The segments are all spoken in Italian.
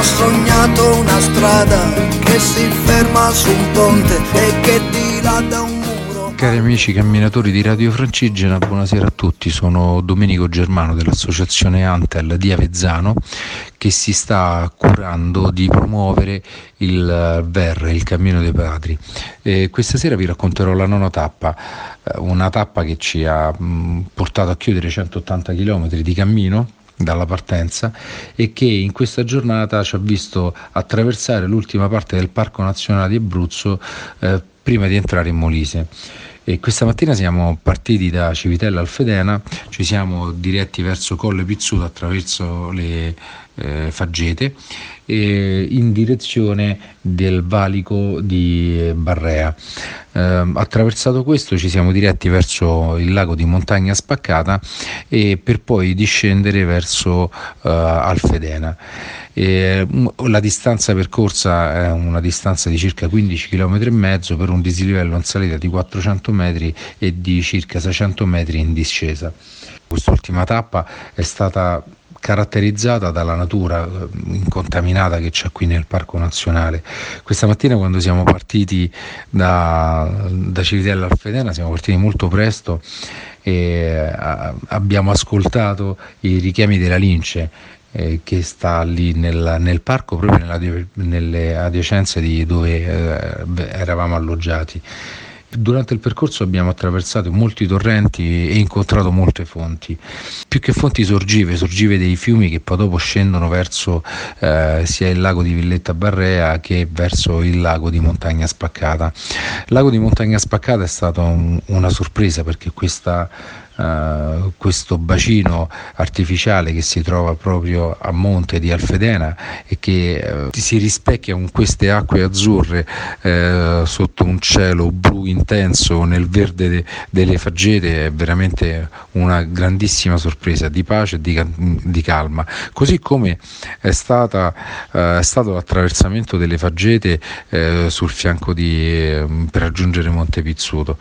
Ho sognato una strada che si ferma su un ponte e che dilata un muro. Cari amici camminatori di Radio Francigena, buonasera a tutti, sono Domenico Germano dell'associazione Antel di Avezzano che si sta curando di promuovere il Verre, il Cammino dei Padri. Questa sera vi racconterò la nona tappa, una tappa che ci ha portato a chiudere 180 km di cammino dalla partenza e che in questa giornata ci ha visto attraversare l'ultima parte del Parco Nazionale di Abruzzo prima di entrare in Molise. E questa mattina siamo partiti da Civitella Alfedena, ci siamo diretti verso Colle Pizzuto attraverso le faggete in direzione del Valico di Barrea. Attraversato questo ci siamo diretti verso il lago di Montagna Spaccata e per poi discendere verso Alfedena. La distanza percorsa è una distanza di circa 15 km e mezzo per un dislivello in salita di 400 metri e di circa 600 metri in discesa. Quest'ultima tappa è stata caratterizzata dalla natura incontaminata che c'è qui nel Parco Nazionale. Questa mattina quando siamo partiti da Civitella Alfedena siamo partiti molto presto e abbiamo ascoltato i richiami della lince che sta lì nel parco, proprio nelle adiacenze di dove eravamo alloggiati. Durante il percorso abbiamo attraversato molti torrenti e incontrato molte fonti, più che fonti sorgive dei fiumi che poi dopo scendono verso sia il lago di Villetta Barrea che verso il lago di Montagna Spaccata. Il lago di Montagna Spaccata è stata una sorpresa perché questo bacino artificiale che si trova proprio a monte di Alfedena e che si rispecchia con queste acque azzurre sotto un cielo blu intenso nel verde delle faggete è veramente una grandissima sorpresa di pace e di calma, così come è stato l'attraversamento delle faggete sul fianco per raggiungere Monte Pizzuto.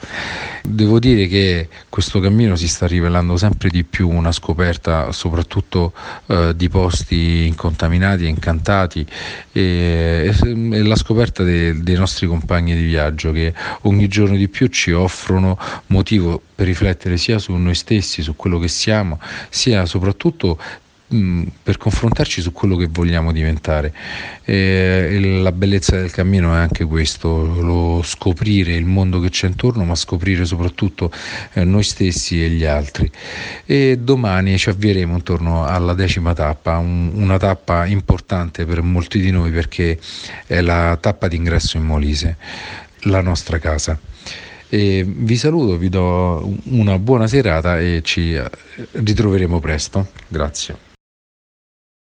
Devo dire che questo cammino si sta rivelando sempre di più una scoperta soprattutto di posti incontaminati e incantati e la scoperta dei nostri compagni di viaggio che ogni giorno di più ci offrono motivo per riflettere sia su noi stessi, su quello che siamo, sia soprattutto per confrontarci su quello che vogliamo diventare. La bellezza del cammino è anche questo, lo scoprire il mondo che c'è intorno, ma scoprire soprattutto noi stessi e gli altri. E domani ci avvieremo intorno alla 10ª tappa, una tappa importante per molti di noi perché è la tappa d'ingresso in Molise, la nostra casa. E vi saluto, vi do una buona serata e ci ritroveremo presto. Grazie.